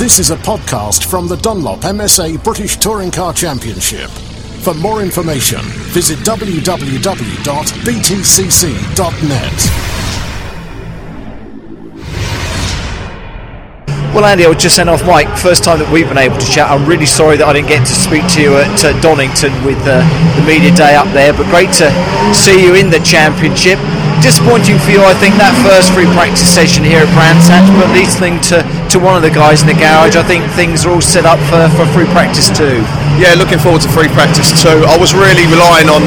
This is a podcast from the Dunlop MSA British Touring Car Championship. For more information, visit www.btcc.net. Well, Andy, I was just sent off Mike. First time that we've been able to chat. I'm really sorry that I didn't get to speak to you at Donington with the media day up there, but great to see you in the championship. Disappointing for you, I think, that first free practice session here at Brands Hatch, but listening to one of the guys in the garage, I think things are all set up for free practice too. Yeah, looking forward to free practice too. I was really relying on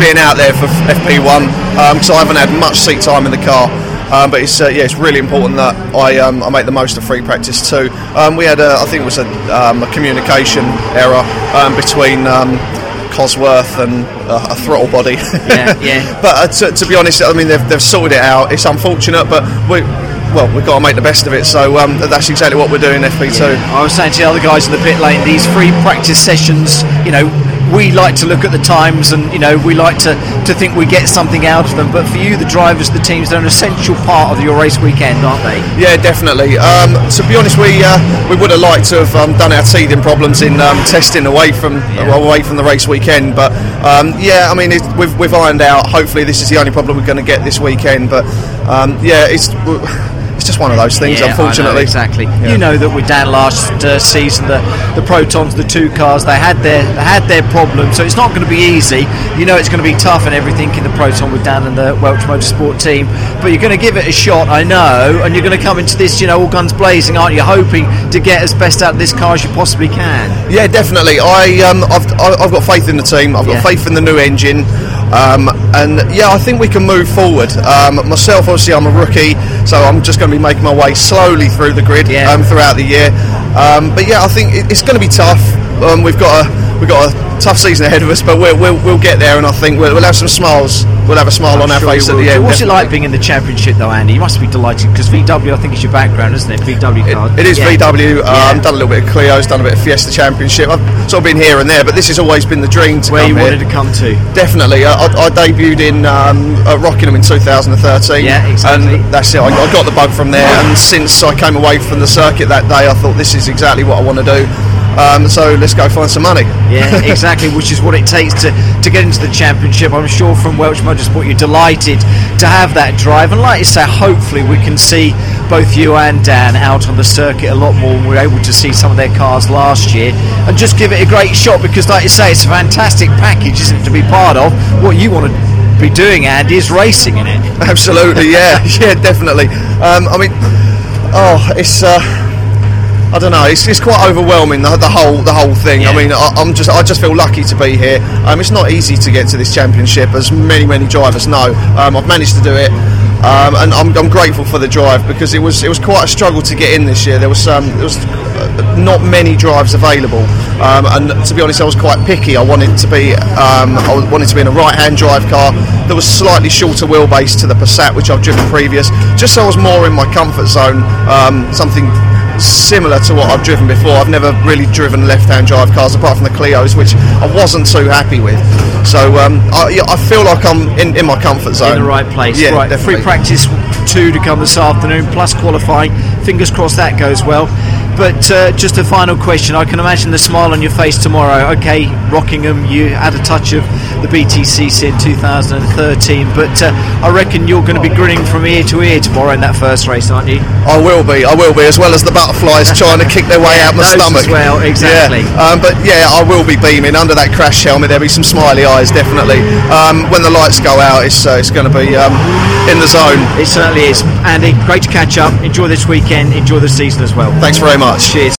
being out there for FP1 because I haven't had much seat time in the car, but it's really important that I make the most of free practice too. We had a communication error between Cosworth and a throttle body. But to be honest, I mean they've sorted it out. It's unfortunate, but we've got to make the best of it, so that's exactly what we're doing in FP2. Yeah. I was saying to the other guys in the pit lane, these free practice sessions, we like to look at the times and we like to think we get something out of them, but for you, the drivers, the teams, they're an essential part of your race weekend, aren't they? Yeah, definitely. To be honest, we would have liked to have done our teething problems in testing away from the race weekend, but we've ironed out. Hopefully this is the only problem we're going to get this weekend, but it's just one of those things, unfortunately. I know, exactly. Yeah. You know that with Dan last season, the Protons, the two cars, they had their problems, so it's not going to be easy. It's going to be tough and everything in the Proton with Dan and the Welch Motorsport team, but you're going to give it a shot, I know, and you're going to come into this, all guns blazing, aren't you? Hoping to get as best out of this car as you possibly can. Yeah, definitely. I've got faith in the team. I've got faith in the new engine. I think we can move forward. Myself, obviously, I'm a rookie, so I'm just going to be making my way slowly through the grid throughout the year. I think it's going to be tough. We've got a tough season ahead of us, but we'll get there, and I think we'll have some smiles. We'll have a smile on our face at the end. What's it like being in the championship, though, Andy? You must be delighted, because VW, I think, is your background, isn't it? VW car. It is VW. I've done a little bit of Clio's, done a bit of Fiesta Championship. I've sort of been here and there, but this has always been the dream to where come where you wanted to come to. Definitely. I debuted in at Rockingham in 2013. Yeah, exactly. And that's it. I got the bug from there, and since I came away from the circuit that day, I thought this is exactly what I want to do. So let's go find some money. Yeah, exactly, which is what it takes to get into the championship. I'm sure from Welch Motorsport you're delighted to have that drive, and like you say, hopefully we can see both you and Dan out on the circuit a lot more. We were able to see some of their cars last year, and just give it a great shot, because like you say, it's a fantastic package, isn't it, to be part of. What you want to be doing, Andy, is racing in it. Absolutely, yeah. Yeah, definitely. I don't know. It's quite overwhelming, the whole thing. Yeah. I mean, I just feel lucky to be here. It's not easy to get to this championship, as many drivers know. I've managed to do it, and I'm grateful for the drive, because it was quite a struggle to get in this year. There was not many drives available, and to be honest, I was quite picky. I wanted to be in a right-hand drive car that was slightly shorter wheelbase to the Passat, which I've driven previous, just so I was more in my comfort zone. Something similar to what I've driven before. I've never really driven left-hand drive cars apart from the Clios, which I wasn't too happy with, so I feel like I'm in my comfort zone, in the right place. Yeah, right, definitely. Free practice 2 to come this afternoon, plus qualifying, fingers crossed that goes well. But just a final question. I can imagine the smile on your face tomorrow. Okay, Rockingham, you had a touch of the BTCC in 2013, but I reckon you're going to be grinning from ear to ear tomorrow in that first race, aren't you? I will be, as well as the butterflies trying to kick their way out my stomach. As well, exactly. Yeah. I will be beaming. Under that crash helmet, there'll be some smiley eyes, definitely. When the lights go out, it's going to be in the zone. It certainly is. Andy, great to catch up. Enjoy this weekend. Enjoy the season as well. Thanks very much. Cheers.